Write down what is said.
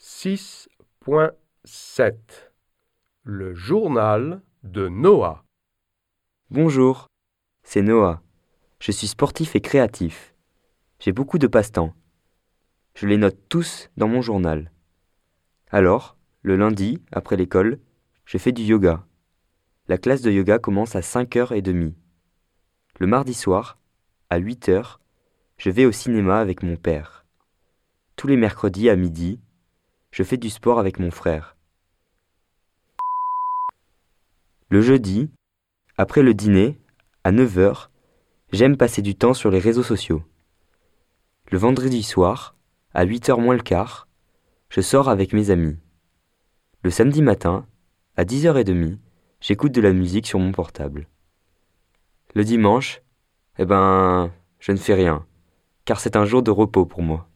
6.7 Le journal de Noah. Bonjour, c'est Noah. Je suis sportif et créatif. J'ai beaucoup de passe-temps. Je les note tous dans mon journal. Alors, le lundi, après l'école, je fais du yoga. La classe de yoga commence à 5h30. Le mardi soir, à 8h, je vais au cinéma avec mon père. Tous les mercredis à midi, je fais du sport avec mon frère. Le jeudi, après le dîner, à 9h, j'aime passer du temps sur les réseaux sociaux. Le vendredi soir, à 8h moins le quart, je sors avec mes amis. Le samedi matin, à 10h30, j'écoute de la musique sur mon portable. Le dimanche, je ne fais rien, car c'est un jour de repos pour moi.